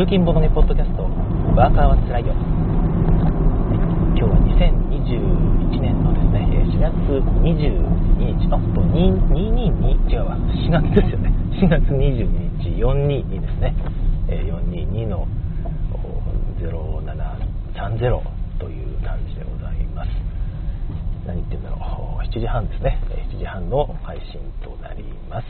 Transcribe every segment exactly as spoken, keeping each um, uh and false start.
通勤ボトネポッドキャスト、ワーカーはつらいよ。今日はにせんにじゅういちねんのですね、しがつにじゅうににち、あ、にじゅうににち、違うわ、しがつですよね。しがつにじゅうににち、よんにーにですね。よんにーにのゼロななさんゼロという感じでございます。何言ってんだろう。しちじはんですね。しちじはんの配信となります。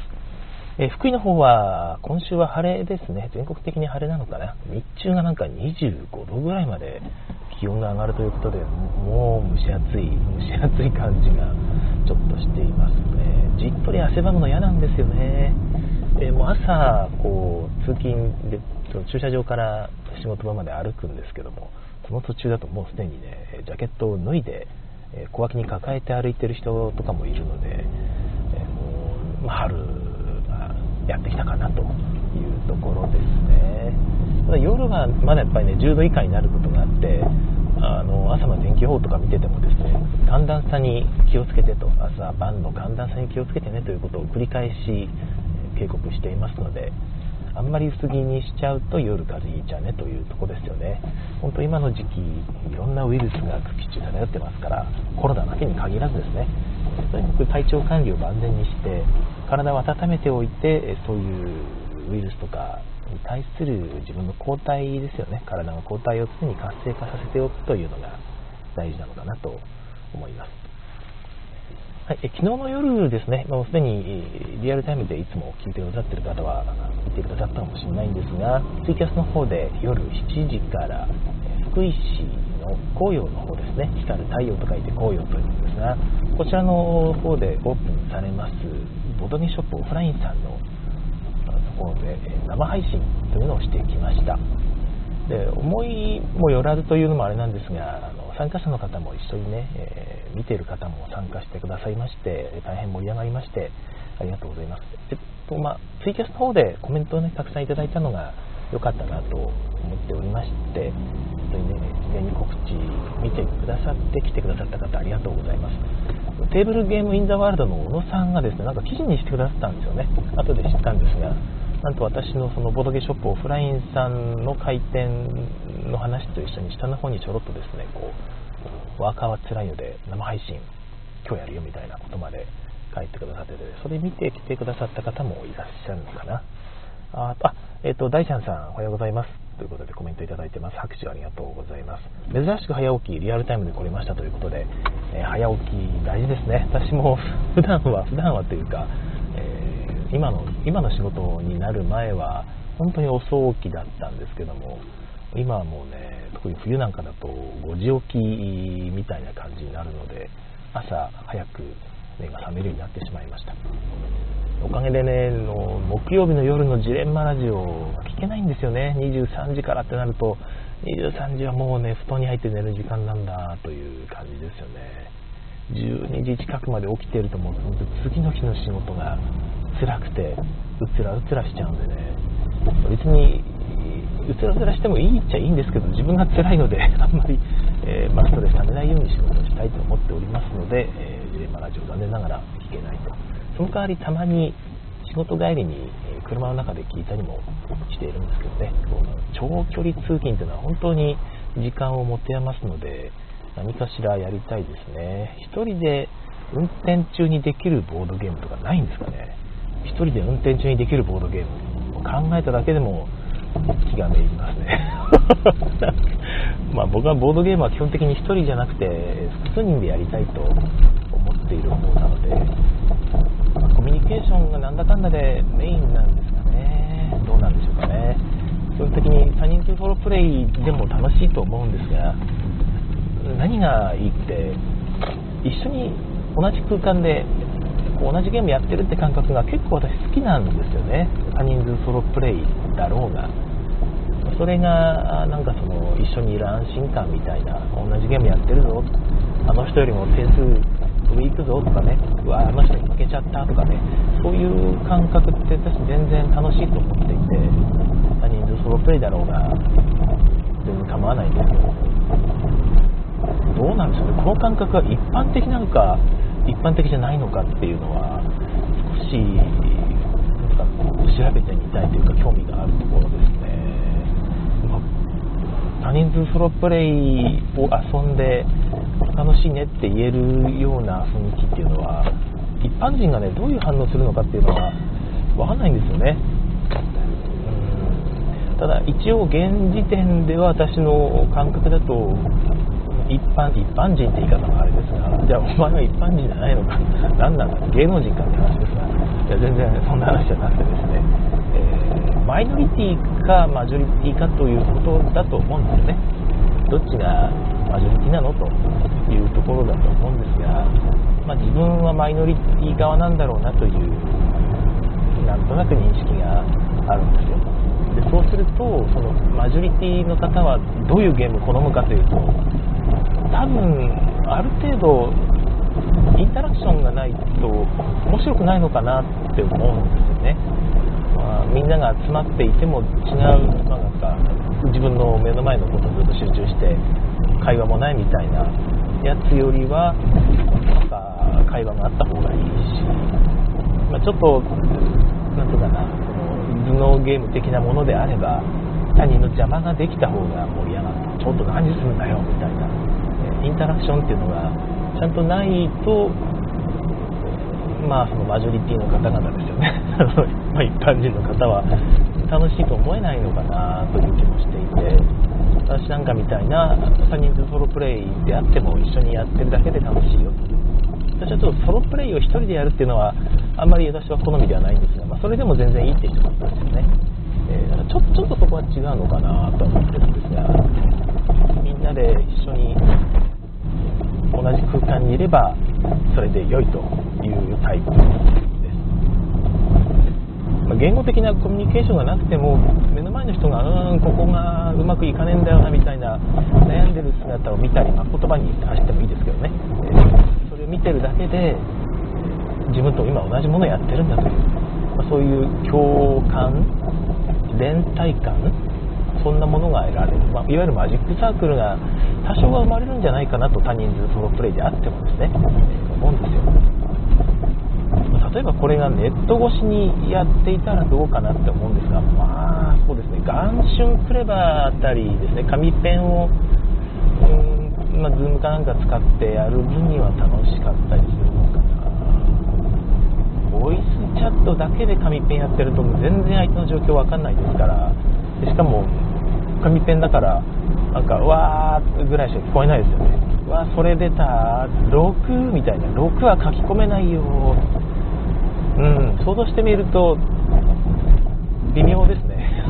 え福井の方は今週は晴れですね。全国的に晴れなのかな。日中がなんかにじゅうごどぐらいまで気温が上がるということで、もう蒸し暑い蒸し暑い感じがちょっとしていますね。じっとり汗ばむの嫌なんですよね。えもう朝こう通勤でその駐車場から仕事場まで歩くんですけども、その途中だともうすでにねジャケットを脱いで小脇に抱えて歩いてる人とかもいるので、えもう春やってきたかなというところですね。ただ夜はまだやっぱりねじゅうど以下になることがあって、あの朝の天気予報とか見ててもですね、寒暖差に気をつけてと、朝晩の寒暖差に気をつけてねということを繰り返し警告していますので、あんまり薄着にしちゃうと夜風邪ひいちゃうねというところですよね。本当今の時期いろんなウイルスが空気中漂ってますから、コロナだけに限らずですね、とにかく体調管理を万全にして体を温めておいて、そういうウイルスとかに対する自分の抗体ですよね、体の抗体を常に活性化させておくというのが大事なのかなと思います。はい、え昨日の夜ですね、もうすでにリアルタイムでいつも聞いてくださっている方は聞いてくださったかもしれないんですが、ツイキャスの方で夜しちじから福井市の紅葉の方ですね、光る太陽と書いて紅葉というんですが、こちらの方でオープンされますボドゲショップオフラインさんのところで生配信というのをしてきました。で思いもよらずというのもあれなんですが、あの参加者の方も一緒にね、えー、見ている方も参加してくださいまして、大変盛り上がりましてありがとうございます。えっとまあ、ツイキャスの方でコメントをねたくさんいただいたのが良かったなと思っておりまして、本当にね事前に告知見てくださって来てくださった方ありがとうございます。テーブルゲームインザワールドの小野さんがですね、なんか記事にしてくださったんですよね。後で知ったんですが、なんと私のそのボドゲショップオフラインさんの開店の話と一緒に下の方にちょろっとですね、こうワーカーはつらいよで生配信今日やるよみたいなことまで書いてくださってて、それ見て来てくださった方もいらっしゃるのかな。ああ、えっと大ちゃんさんおはようございますということでコメントいただいてます。拍手ありがとうございます。珍しく早起きリアルタイムで来れましたということで、えー、早起き大事ですね。私も普段は普段はというか、えー、今の今の仕事になる前は本当に遅起きだったんですけども、今はもうね特に冬なんかだとごじ起きみたいな感じになるので、朝早く目が覚めるようになってしまいました。おかげでねの木曜日の夜のジレンマラジオが聞けないんですよね。にじゅうさんじからってなると、にじゅうさんじはもうね布団に入って寝る時間なんだという感じですよね。じゅうにじ近くまで起きてるともう次の日の仕事が辛くてうつらうつらしちゃうんでね、別にうつらうつらしてもいいっちゃいいんですけど、自分が辛いのであんまり、えー、ストレスためないように仕事をしたいと思っておりますので、えー、ジレンマラジオ残念ながら聞けないと。その代わりたまに仕事帰りに車の中で聞いたりもしているんですけどね、長距離通勤というのは本当に時間を持て余すので、何かしらやりたいですね。一人で運転中にできるボードゲームとかないんですかね。一人で運転中にできるボードゲームを考えただけでも気がめいりますねまあ僕はボードゲームは基本的に一人じゃなくて複数人でやりたいと思っている方なので、コミュニケーションがなんだかんだでメインなんですかね。どうなんでしょうかね。基本的にさんにん級ソロプレイでも楽しいと思うんですが、何がいいって一緒に同じ空間で同じゲームやってるって感覚が結構私好きなんですよね。さんにん級ソロプレイだろうが、それがなんかその一緒にいる安心感みたいな、同じゲームやってるぞ、あの人よりも点数上行くぞとかね、うわあの人に負けちゃったとかね、そういう感覚って私全然楽しいと思っていて、他人数ソロプレイだろうが全然構わないんですけど、どうなんでしょうね、この感覚が一般的なのか一般的じゃないのかっていうのは少しなんか調べてみたいというか興味があるところですね。多人数ソロプレイを遊んで楽しいねって言えるような雰囲気っていうのは一般人がねどういう反応するのかっていうのは分かんないんですよね。うん、ただ一応現時点では私の感覚だと一般、一般人って言い方があれですが、じゃあお前は一般人じゃないのか、何なんだ、芸能人かって話ですが、いや全然そんな話じゃなくてですね、えー、マイノリティかマジョリティかということだと思うんですよね。どっちがマジョリティなのというところだと思うんですが、まあ、自分はマイノリティ側なんだろうなというなんとなく認識があるんですよ。でそうするとそのマジョリティの方はどういうゲームを好むかというと、多分ある程度インタラクションがないと面白くないのかなって思うんですよね。まあ、みんなが集まっていても違う、まあ、なんか自分の目の前のことにずっと集中して会話もないみたいなやつよりはなんか会話があった方がいいし、まあ、ちょっとなんていうかな、頭脳ゲーム的なものであれば他人の邪魔ができた方が盛り上がる。ちょっと何するんだよみたいなインタラクションっていうのがちゃんとないと、まあそのマジョリティの方々ですよねまあ一般人の方は楽しいと思えないのかなという気もしていて、私なんかみたいなさんにんずつソロプレイであっても一緒にやってるだけで楽しいよと。私はちょっとソロプレイを一人でやるっていうのはあんまり私は好みではないんですが、まあ、それでも全然いいって人もいますよね。えー、ちょ、ちょっとそこは違うのかなと思ってるんですが、みんなで一緒に同じ空間にいればそれで良いというタイプです。まあ、言語的なコミュニケーションがなくても目の前の人がうーんここがうまくいかねえんだよなみたいな悩んでる姿を見たり、まあ、言葉に走ってもいいですけどね、えー、それを見てるだけで自分と今同じものをやってるんだという、まあ、そういう共感連帯感、そんなものが得られる、まあ、いわゆるマジックサークルが多少は生まれるんじゃないかなと、他人数ソロプレイであってもですね、思うんですよ。例えばこれがネット越しにやっていたらどうかなって思うんですが、まあそうですね、眼春クレバーあたりですね、紙ペンをうーん、まあ、ズームかなんか使ってやる分には楽しかったりするのかな。ボイスチャットだけで紙ペンやってると全然相手の状況わかんないですから、しかも紙ペンだからなんかわーぐらいしか聞こえないですよね。わーそれ出たろくみたいな、ろくは書き込めないよ。うん、想像してみると微妙ですね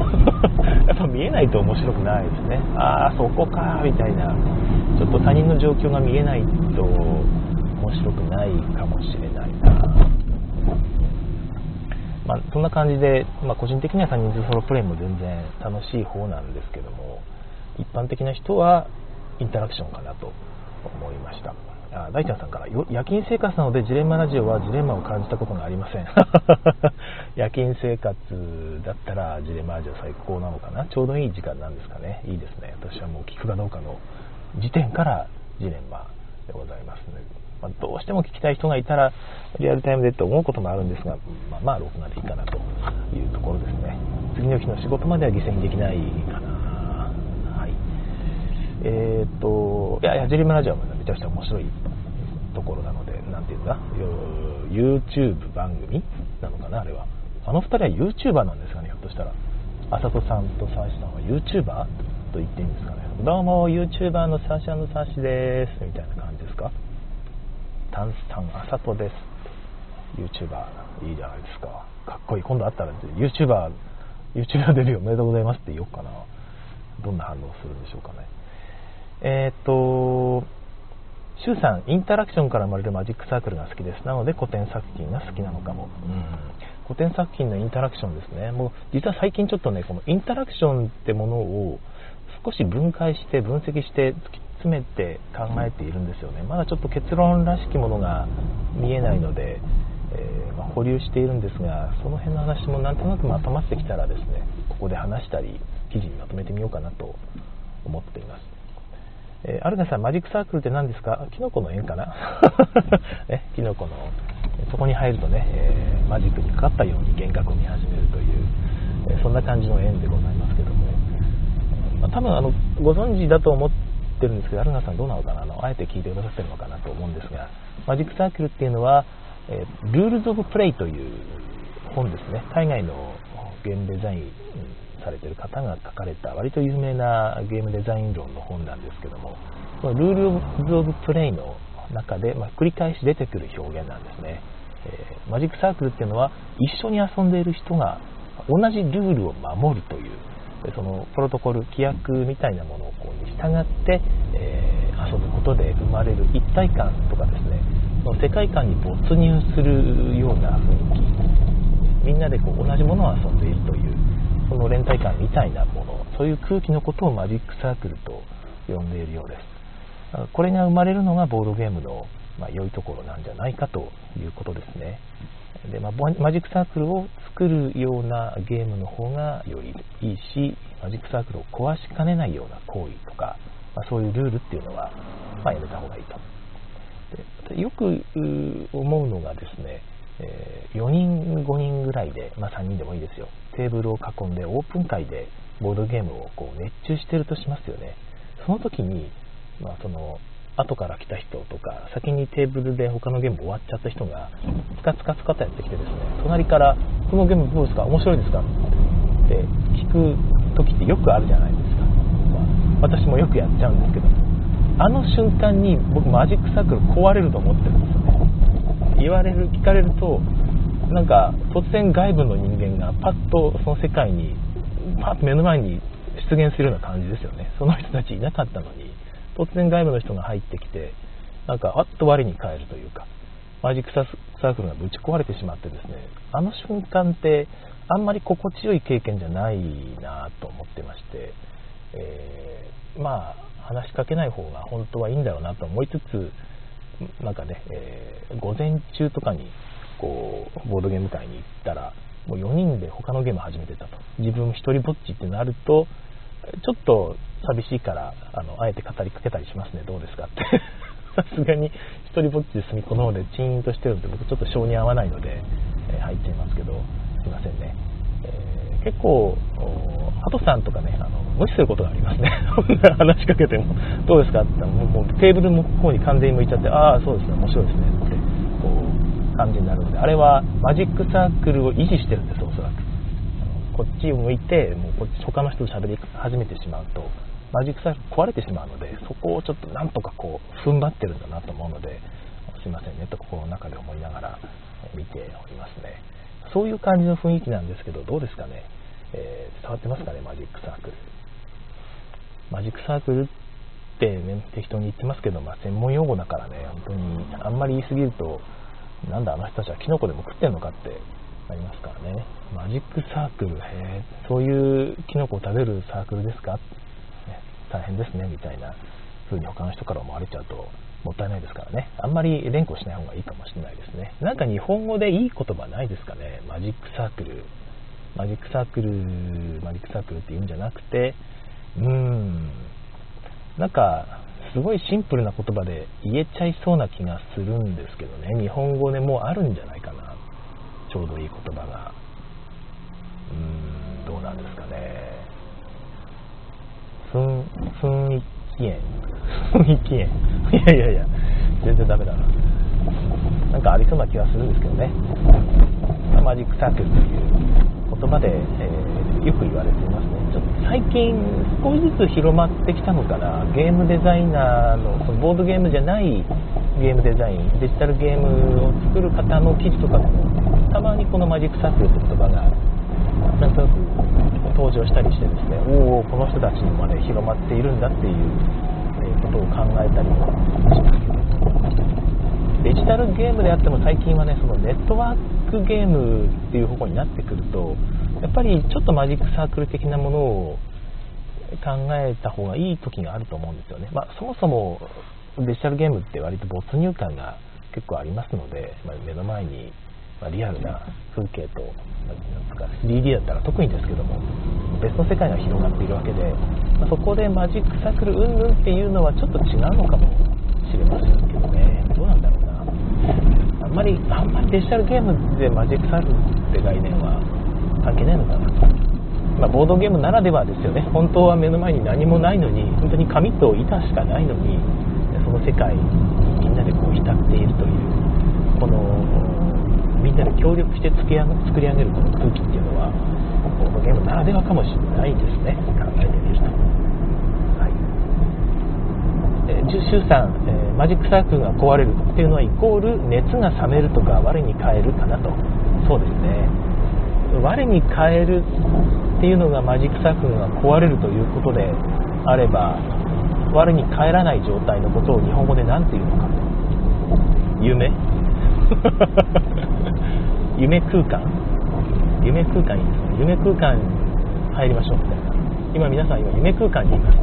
やっぱ見えないと面白くないですね。あーそこかみたいな、ちょっと他人の状況が見えないと面白くないかもしれないな。まあ、そんな感じで、まあ、個人的には他人数ソロプレイも全然楽しい方なんですけども、一般的な人はインタラクションかなと思いました。あ、大ちゃんさんから、夜勤生活なのでジレンマラジオはジレンマを感じたことがありません夜勤生活だったらジレンマラジオ最高なのかな。ちょうどいい時間なんですかね。いいですね。私はもう聞くかどうかの時点からジレンマでございますので、まあ、どうしても聞きたい人がいたらリアルタイムでと思うこともあるんですが、まあまあ録画でいいかなというところですね。次の日の仕事までは犠牲にできないかな。はい。えー、っといやいやジリマラジオはめちゃくちゃ面白いところなので、なんていうんだ、 YouTube 番組なのかなあれは。あの二人は YouTuber なんですかね、ひょっとしたら。あさとさんとさーしさんは YouTuber と言っていいんですかね。どうも YouTuber のさーしさんのさーしですみたいな感じですか。タンスタンあさとです。 YouTuber いいじゃないですか、かっこいい。今度会ったら YouTuber, YouTuber 出るよおめでとうございますって言おうかな。どんな反応するんでしょうかね。えー、っとしゅうさん、インタラクションから生まれるマジックサークルが好きです。なので古典作品が好きなのかも。うん、古典作品のインタラクションですね。もう実は最近ちょっとね、このインタラクションってものを少し分解して分析して詰めて考えているんですよね。まだちょっと結論らしきものが見えないので、えーまあ、保留しているんですが、その辺の話もなんとなくまとまってきたらですね、ここで話したり記事にまとめてみようかなと思っています。えー、アルガさん、マジックサークルって何ですか。キノコの縁かな、ね、キノコのそこに入るとね、えー、マジックにかかったように幻覚を見始めるという、えー、そんな感じの縁でございますけども、まあ、多分あのご存知だと思ってるんですけど、アルナさんどうなのかな、あのあえて聞いてくださってるのかなと思うんですが、マジックサークルっていうのは、えー、ルールズ・オブ・プレイという本ですね。海外のゲームデザインされてる方が書かれた割と有名なゲームデザイン論の本なんですけども、このルールズ・オブ・プレイの中で、まあ、繰り返し出てくる表現なんですね。えー、マジックサークルっていうのは一緒に遊んでいる人が同じルールを守るという、そのプロトコル、規約みたいなものをこう従って、えー、遊ぶことで生まれる一体感とかですね、その世界観に没入するような雰囲気、みんなでこう同じものを遊んでいるというその連帯感みたいなもの、そういう空気のことをマジックサークルと呼んでいるようです。これが生まれるのがボードゲームの、まあ、良いところなんじゃないかということですね。で、まあ、マジックサークルを作るようなゲームの方がよりいいし、マジックサークルを壊しかねないような行為とか、まあ、そういうルールっていうのは、まあ、やめた方がいいと。で、よく思うのがですね、えー、よにんごにんぐらいで、まあ、さんにんでもいいですよ、テーブルを囲んでオープン会でボードゲームをこう熱中してるとしますよね。その時に、まあ、その後から来た人とか先にテーブルで他のゲーム終わっちゃった人がつかつかつかとやってきてですね、隣からこのゲームどうですか、面白いですかって聞く時ってよくあるじゃないですか。まあ、私もよくやっちゃうんですけど、あの瞬間に僕マジックサークル壊れると思ってるんですよね。言われる、聞かれるとなんか突然外部の人間がパッとその世界にパッと目の前に出現するような感じですよね。その人たちいなかったのに突然外部の人が入ってきて、なんかあっと我に返るというか、マジックサークルがぶち壊れてしまってですね、あの瞬間ってあんまり心地よい経験じゃないなと思ってまして、えー、まあ話しかけない方が本当はいいんだろうなと思いつつ、なんかね、えー、午前中とかにこうボードゲーム会に行ったらもうよにんで他のゲーム始めてたと、自分一人ぼっちってなるとちょっと寂しいから あの、あえて語りかけたりしますね、どうですかってさすがに一人ぼっちで隅っこの方でチーンとしてるので僕ちょっと性に合わないので、えー、入っちゃいますけど、すいませんね。えー、結構ハトさんとかね、あの無視することがありますね話しかけてもどうですかって言ったらもうテーブルの方に完全に向いちゃって、ああそうですね、面白いですねってこう感じになるので、あれはマジックサークルを維持してるんです、おそらく。こっちを向いてもうこっち他の人と喋り始めてしまうとマジックサークル壊れてしまうので、そこをちょっとなんとかこう踏ん張ってるんだなと思うので、すいませんねと心の中で思いながら見ておりますね。そういう感じの雰囲気なんですけど、どうですかね、えー、伝わってますかね。マジックサークルマジックサークルって、ね、適当に言ってますけど、まあ、専門用語だからね、本当にあんまり言い過ぎるとなんだあの人たちはキノコでも食ってんのかってありますからね。マジックサークル、へー、そういうキノコを食べるサークルですか、ね、大変ですねみたいな風に他の人から思われちゃうともったいないですからね。あんまり連呼しない方がいいかもしれないですね。なんか日本語でいい言葉ないですかね。マジックサークルマジックサークルマジックサークルって言うんじゃなくて、うーんなんかすごいシンプルな言葉で言えちゃいそうな気がするんですけどね。日本語でもうあるんじゃないかな、ちょうどいい言葉が。うーんどうなんですかね。雰囲気園雰囲気園いやいやいや全然ダメだな。なんかありそうな気がするんですけどね。マジックサークルという言葉で、えー、よく言われていますね。ちょっと最近少しずつ広まってきたのかな。ゲームデザイナーのボードゲームじゃないゲームデザイン、デジタルゲームを作る方の記事とかもたまにこのマジックサークルという言葉がなんとなく登場したりしてですね、おおこの人たちにまで広まっているんだっていうことを考えたりもします。デジタルゲームであっても最近はね、そのネットワークゲームっていう方向になってくるとやっぱりちょっとマジックサークル的なものを考えた方がいい時があると思うんですよね。まあ、そもそもデジタルゲームって割と没入感が結構ありますので、まあ、目の前にリアルな風景となんか スリーディー だったら特にですけども別の世界が広がっているわけで、まあ、そこでマジックサークルうんぬんっていうのはちょっと違うのかもしれませんけどね。どうなんだろうな。あんまりあんまりデジタルゲームでマジックサークルって概念は関係ないのかなとまあ、ボードゲームならではですよね。本当は目の前に何もないのに、本当に紙と板しかないのに、その世界にみんなでこう浸っているという、このみんなで協力して作り上げるこの空気っていうのはボードゲームならではかもしれないですね、考えてみると。ジュシューさん、えー、マジックサークルが壊れるっていうのはイコール熱が冷めるとか我に返るかなと。そうですね、我に返るっていうのがマジックサークルが壊れるということであれば、我に返らない状態のことを日本語で何て言うのか。夢夢空間、夢空間いいですね。夢空間入りましょうみたいな。今皆さん今夢空間にいます。い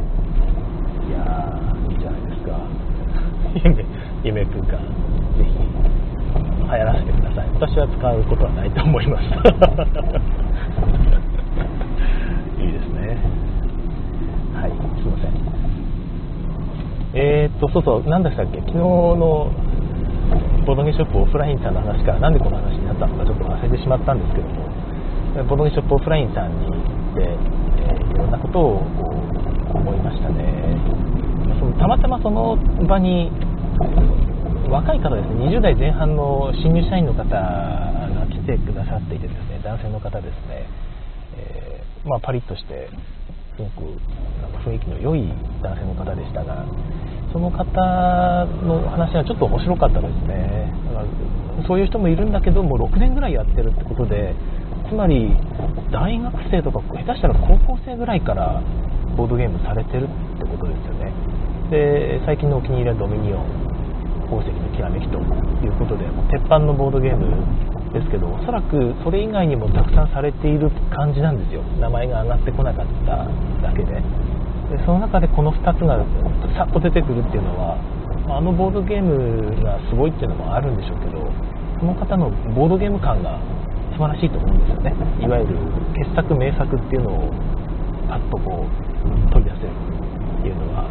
や夢, 夢空間ぜひ流行らせてください。私は使うことはないと思いますいいですね。はい、すいません。えー、っとそうそう、何でしたっけ、昨日のボドゲショップオフラインさんの話からなんでこの話になったのかちょっと忘れてしまったんですけども、ボドゲショップオフラインさんに行って、えー、いろんなことを思いましたね。そのたまたまその場に若い方ですね、にじゅう代前半の新入社員の方が来てくださっていてですね、男性の方ですね、えーまあ、パリッとしてすごくなんか雰囲気の良い男性の方でしたが、その方の話はちょっと面白かったですね。そういう人もいるんだけどもうろくねんぐらいやってるってことで、つまり大学生とか下手したら高校生ぐらいからボードゲームされてるってことですよね。で、最近のお気に入りはドミニオン、宝石のきらめきということで鉄板のボードゲームですけど、おそらくそれ以外にもたくさんされている感じなんですよ。名前が上がってこなかっただけで、でその中でこのふたつがさっと出てくるっていうのは、あのボードゲームがすごいっていうのもあるんでしょうけど、その方のボードゲーム感が素晴らしいと思うんですよね。いわゆる傑作名作っていうのをパッとこう取り出せるっていうのは、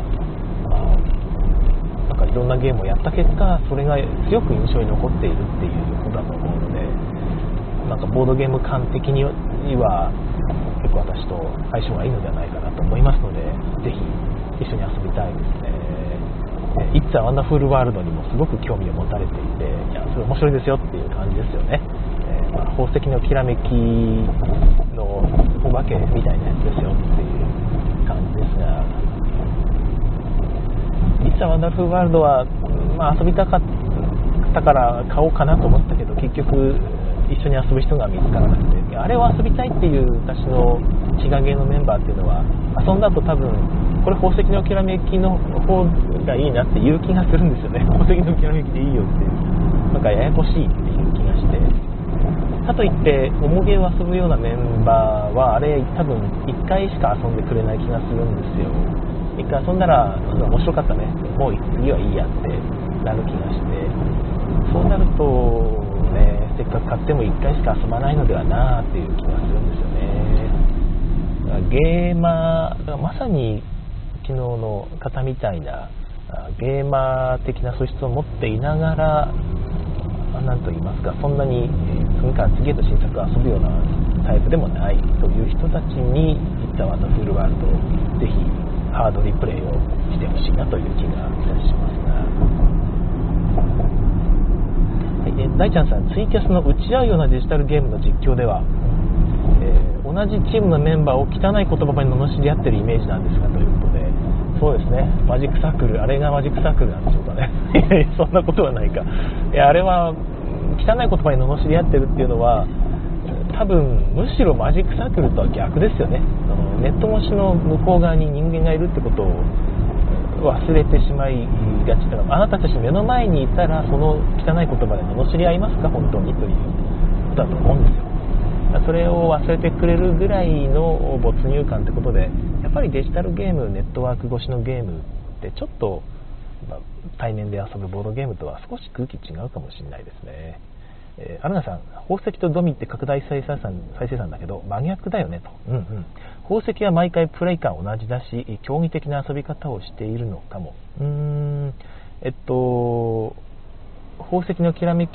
なんかいろんなゲームをやった結果それが強く印象に残っているっていうことだと思うので、なんかボードゲーム感的には結構私と相性がいいのではないかなと思いますので、ぜひ一緒に遊びたいですね。It's a Wonderful World にもすごく興味を持たれていて、いやそれ面白いですよっていう感じですよね。えーまあ、宝石のきらめきのお化けみたいなやつですよっていう感じですが、いつかワンダフルワールドは、まあ、遊びたかったから買おうかなと思ったけど、結局一緒に遊ぶ人が見つからなくて、あれを遊びたいっていう私のちがげのメンバーっていうのは遊んだ後多分これ宝石のきらめきの方がいいなっていう気がするんですよね。宝石のきらめきでいいよっていう、なんかややこしいっていう気がして、かといって重げを遊ぶようなメンバーはあれ多分いっかいしか遊んでくれない気がするんですよ。一回遊んだら面白かったね、もう次はいいやってなる気がして、そうなるとね、せっかく買ってもいっかいしか遊ばないのではなっていう気がするんですよね。ゲーマー、まさに昨日の方みたいなゲーマー的な素質を持っていながら、なんと言いますか、そんなに次から次へと新作を遊ぶようなタイプでもないという人たちにいったワンダフルワールドをぜひハードリプレイをしてほしいなという気がいたしますが、はい、大ちゃんさん、ツイキャスの打ち合うようなデジタルゲームの実況では、えー、同じチームのメンバーを汚い言葉に罵り合ってるイメージなんですがということで、そうですね、マジックサークル、あれがマジックサークルなんでしょうかねそんなことはないか。いや、あれは汚い言葉に罵り合ってるっていうのは多分むしろマジックサークルとは逆ですよね。あのネット越しの向こう側に人間がいるってことを忘れてしまいがちだから、あなたたち目の前にいたらその汚い言葉で罵り合いますか本当にということだと思うんですよ。それを忘れてくれるぐらいの没入感ってことで、やっぱりデジタルゲーム、ネットワーク越しのゲームってちょっと、まあ、対面で遊ぶボードゲームとは少し空気違うかもしれないですね。えー、アルナさん、宝石とドミって拡大再生産、再生産だけど真逆だよねと、うんうん、宝石は毎回プレイ感同じだし競技的な遊び方をしているのかも。うーん、えっと宝石のきらめきっ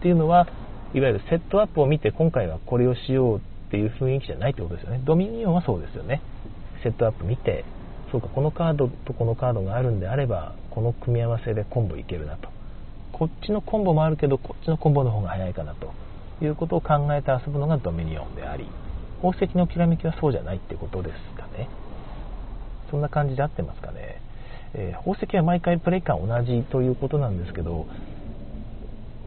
ていうのはいわゆるセットアップを見て今回はこれをしようっていう雰囲気じゃないってことですよね。ドミニオンはそうですよね。セットアップ見て、そうか、このカードとこのカードがあるんであれば、この組み合わせでコンボいけるなと、こっちのコンボもあるけどこっちのコンボの方が早いかなということを考えて遊ぶのがドミニオンであり、宝石のきらめきはそうじゃないってことですかね。そんな感じで合ってますかね。えー、宝石は毎回プレイ感同じということなんですけど、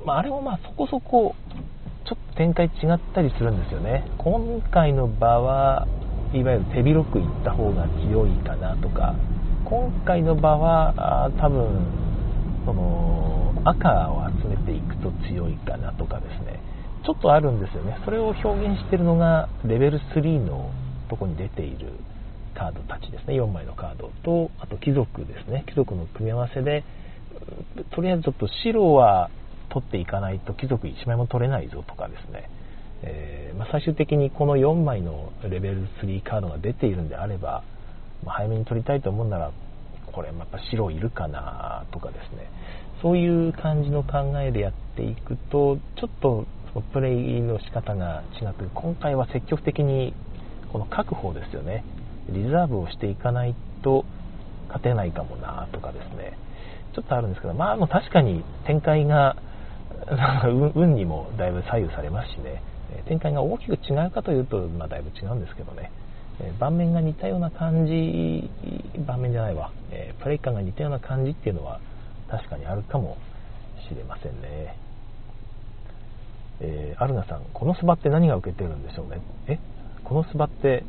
まあ、あれもまあそこそこちょっと展開違ったりするんですよね。今回の場はいわゆる手広くいった方が強いかなとか、今回の場は多分その赤を集めていくと強いかなとかですね、ちょっとあるんですよね。それを表現しているのがレベルスリーのとこに出ているカードたちですね。よんまいのカードと、あと貴族ですね。貴族の組み合わせで、とりあえずちょっと白は取っていかないと貴族いちまいも取れないぞとかですね、えーまあ、最終的にこのよんまいのレベルスリーカードが出ているんであれば、まあ、早めに取りたいと思うならこれやっぱ白いるかなとかですね、そういう感じの考えでやっていくとちょっとそのプレイの仕方が違って、今回は積極的にこの確保ですよね、リザーブをしていかないと勝てないかもなとかですね、ちょっとあるんですけど、まあもう確かに展開が運にもだいぶ左右されますしね、展開が大きく違うかというと、まあ、だいぶ違うんですけどね、盤面が似たような感じ、盤面じゃないわ、プレイ感が似たような感じっていうのは確かにあるかもしれませんね。えー、アルナさん、このスバって何が受けてるんでしょうね。え、このスバって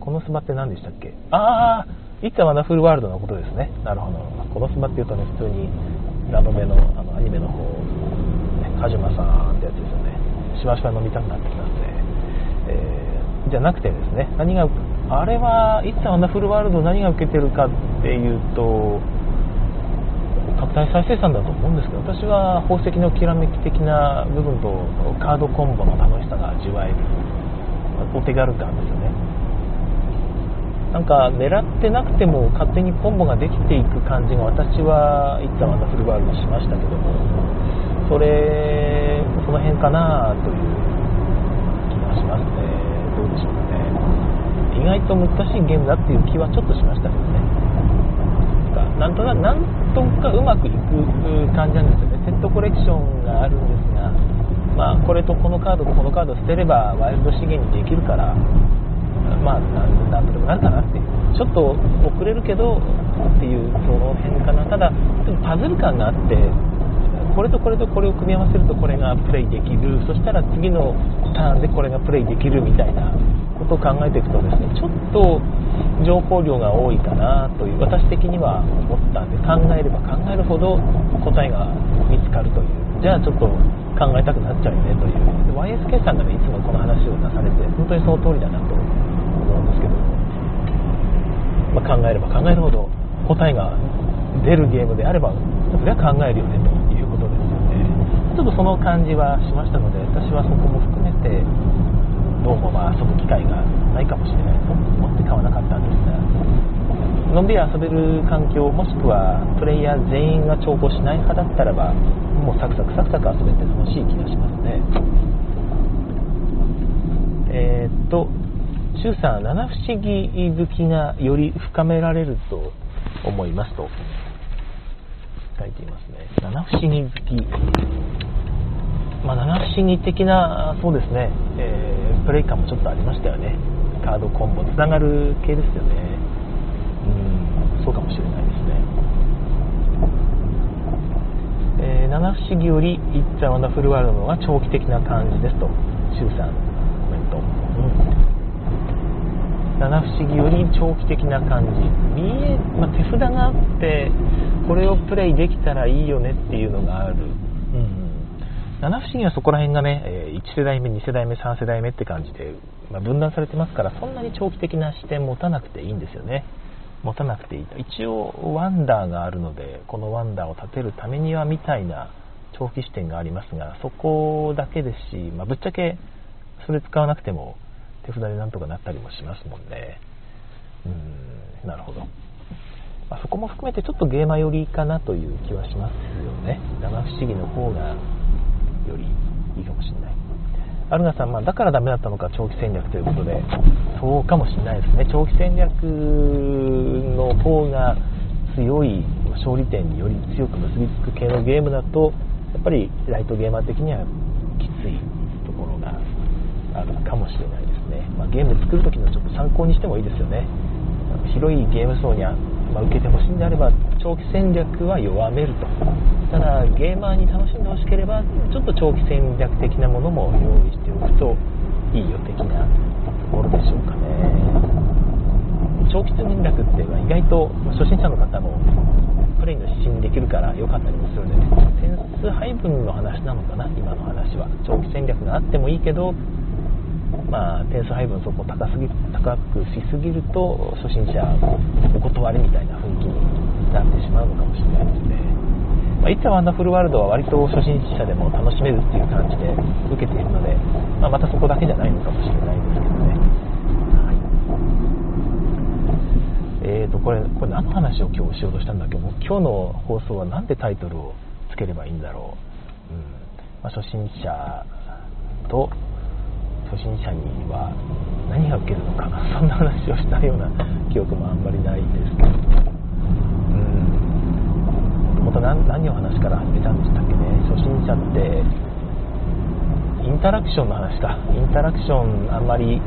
このスバって何でしたっけ。ああ、いつかワンダフルワールドのことですね。なるほど。このスバっていうとね、普通にラノベのあのアニメの方、カジュマさんってやつですよね。しばしば飲みたくなってきますね。えー、じゃなくてですね、何があれは、いつかワンダフルワールド何が受けてるかっていうと、拡大再生産だと思うんですけど、私は宝石のきらめき的な部分とカードコンボの楽しさが味わえるお手軽感ですよね。なんか狙ってなくても勝手にコンボができていく感じが、私はいつかワンダフルワールドしましたけども、それその辺かなという気がしますね。どうでしょうかね。意外と難しいゲームだっていう気はちょっとしましたけどね。なんとなくなんとかうまくいく感じなんですよね。セットコレクションがあるんですが、まあこれとこのカードとこのカード捨てればワイルド資源にできるから、まあなんとでもなるかなっていう。ちょっと遅れるけどっていうその辺かな。ただでもパズル感があって。これとこれとこれを組み合わせるとこれがプレイできる、そしたら次のターンでこれがプレイできるみたいなことを考えていくとですね、ちょっと情報量が多いかなという私的には思ったんで、考えれば考えるほど答えが見つかるという、じゃあちょっと考えたくなっちゃうねというで ワイエスケー さんがねいつもこの話を出されて本当にその通りだなと思うんですけど、まあ、考えれば考えるほど答えが出るゲームであればそれは考えるよねと、ちょっとその感じはしましたので、私はそこも含めてどうもまあ遊ぶ機会がないかもしれないと思って買わなかったんですが、のんびり遊べる環境、もしくはプレイヤー全員が長考しない派だったらばもうサクサクサクサク遊べて楽しい気がしますね。えー、っとシュウさん、七不思議好きがより深められると思いますと書いていますね。七不思議好き、まあ、七不思議的な、そうですね、えー、プレイ感もちょっとありましたよね。カードコンボつながる系ですよね。うん、そうかもしれないですね。えー、七不思議よりイッツアワンダフルワールドのは長期的な感じですと、シュウさんコメント、うん、七不思議より長期的な感じ、まあ、手札があってこれをプレイできたらいいよねっていうのがある、うん、七不思議はそこら辺がね、いち世代目、に世代目、さん世代目って感じで、まあ、分断されてますから、そんなに長期的な視点持たなくていいんですよね。持たなくていいと、一応ワンダーがあるのでこのワンダーを立てるためにはみたいな長期視点がありますが、そこだけですし、まあ、ぶっちゃけそれ使わなくても手札でなんとかなったりもしますもんね。うーん、なるほど、まあ、そこも含めてちょっとゲーマー寄りかなという気はしますよね。七不思議の方がよりいいかもしれない。アルナさん、まあ、だからダメだったのか長期戦略ということで、そうかもしれないですね。長期戦略の方が強い、勝利点により強く結びつく系のゲームだとやっぱりライトゲーマー的にはきついところがあるかもしれないですね。まあ、ゲーム作るときのちょっと参考にしてもいいですよね。広いゲーム層には、まあ、受けてほしいんであれば長期戦略は弱めると。ただゲーマーに楽しんでほしければちょっと長期戦略的なものも用意しておくといいよ的なところでしょうかね。長期戦略っていうのは意外と初心者の方もプレイの指針できるから良かったりもするんでね。点数配分の話なのかな今の話は。長期戦略があってもいいけど、まあ、点数配分そこを 高すぎ、高くしすぎると初心者お断りみたいな雰囲気になってしまうのかもしれないですね。まあ、It's a Wonderful World は割と初心者でも楽しめるっていう感じで受けているので、まあ、またそこだけじゃないのかもしれないですけどね。はい、えーとこれ、これ何の話を今日しようとしたんだっけ。もう今日の放送はなんでタイトルをつければいいんだろう。うんまあ、初心者と初心者には何が受けるのかな、そんな話をしたような記憶もあんまりないですけど、もともと何を話から始めたんでしたっけね。初心者ってインタラクションの話か。インタラクションあんまり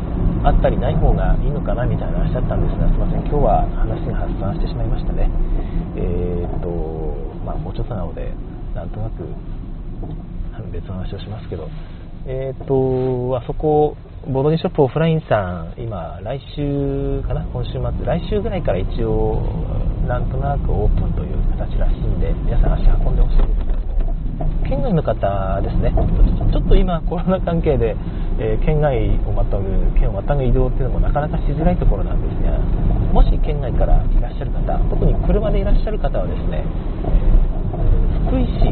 あったりない方がいいのかなみたいな話だったんですが、すいません、今日は話が発散してしまいましたね。えーっとまあもうちょっとなのでなんとなく別の話をしますけど、えー、とあそこボードゲームショップオフラインさん、今来週かな、今週末来週ぐらいから一応なんとなくオープンという形らしいんで、皆さん足運んでほしいですけど、県外の方ですね。ちょっと今コロナ関係で、えー、県外をまたぐ県をまたぐ移動っていうのもなかなかしづらいところなんですが、もし県外からいらっしゃる方、特に車でいらっしゃる方はですね、福井市、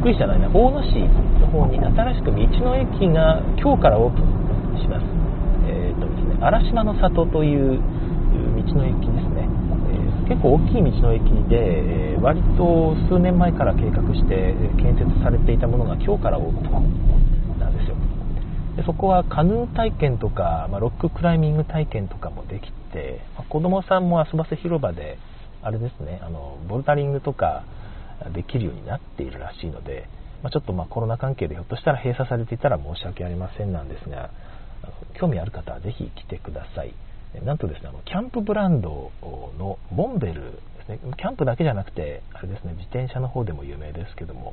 福井じゃないな、大野市の方に新しく道の駅が今日からオープンします。えーとですね、荒島の里という道の駅ですね。えー、結構大きい道の駅で、えー、割と数年前から計画して建設されていたものが今日からオープンなんですよ。でそこはカヌー体験とか、まあ、ロッククライミング体験とかもできて、まあ、子供さんも遊ばせ広場であれですね、あのボルダリングとかできるようになっているらしいので、まあ、ちょっとまあコロナ関係でひょっとしたら閉鎖されていたら申し訳ありませんなんですが、興味ある方はぜひ来てください。なんとですね、キャンプブランドのモンベルですね。キャンプだけじゃなくてあれですね、自転車の方でも有名ですけども、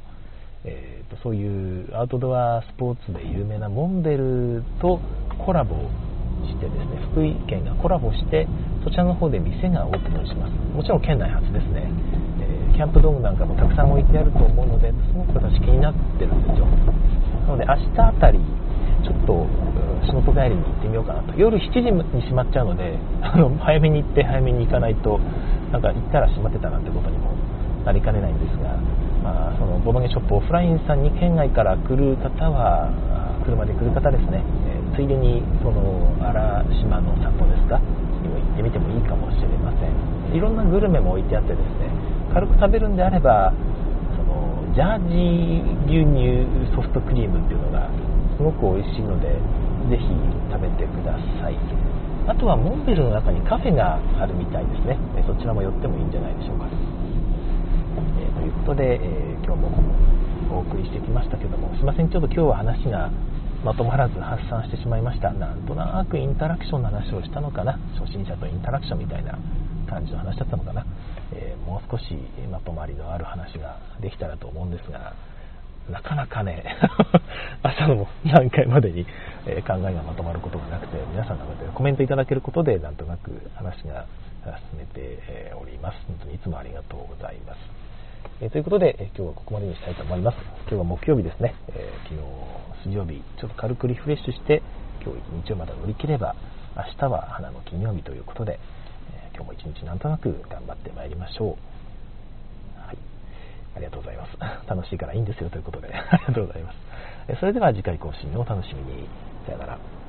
えー、とそういうアウトドアスポーツで有名なモンベルとコラボしてですね、福井県がコラボしてそちらの方で店がオープンします。もちろん県内初ですね。キャンプ道具なんかもたくさん置いてあると思うので、すごく私気になってるんですよ。なので明日あたりちょっと仕事帰りに行ってみようかなと。夜しちじに閉まっちゃうので、あの早めに行って早めに行かないと、なんか行ったら閉まってたなんてことにもなりかねないんですが、まあ、そのボードゲームショップオフラインさんに県外から来る方は、車で来る方ですね、ついでにその荒島の里ですかにも行ってみてもいいかもしれません。いろんなグルメも置いてあってですね、軽く食べるんであればそのジャージ牛乳ソフトクリームっていうのがすごく美味しいので、ぜひ食べてください。あとはモンベルの中にカフェがあるみたいですね。そちらも寄ってもいいんじゃないでしょうか。えー、ということで、えー、今日もお送りしてきましたけども、すいません、ちょっと今日は話がまとまらず発散してしまいました。なんとなくインタラクションの話をしたのかな、初心者とインタラクションみたいな感じの話だったのかな。えー、もう少しまとまりのある話ができたらと思うんですが、なかなかね朝の段階までに、えー、考えがまとまることがなくて、皆さんの方でコメントいただけることでなんとなく話が進めております。本当にいつもありがとうございます。えー、ということで、えー、今日はここまでにしたいと思います。今日は木曜日ですね。えー、昨日水曜日ちょっと軽くリフレッシュして、今日一日をまだ乗り切れば明日は花の金曜日ということで、今日も一日なんとなく頑張ってまいりましょう。はい、ありがとうございます。楽しいからいいんですよということでありがとうございます。それでは次回更新をお楽しみに。さよなら。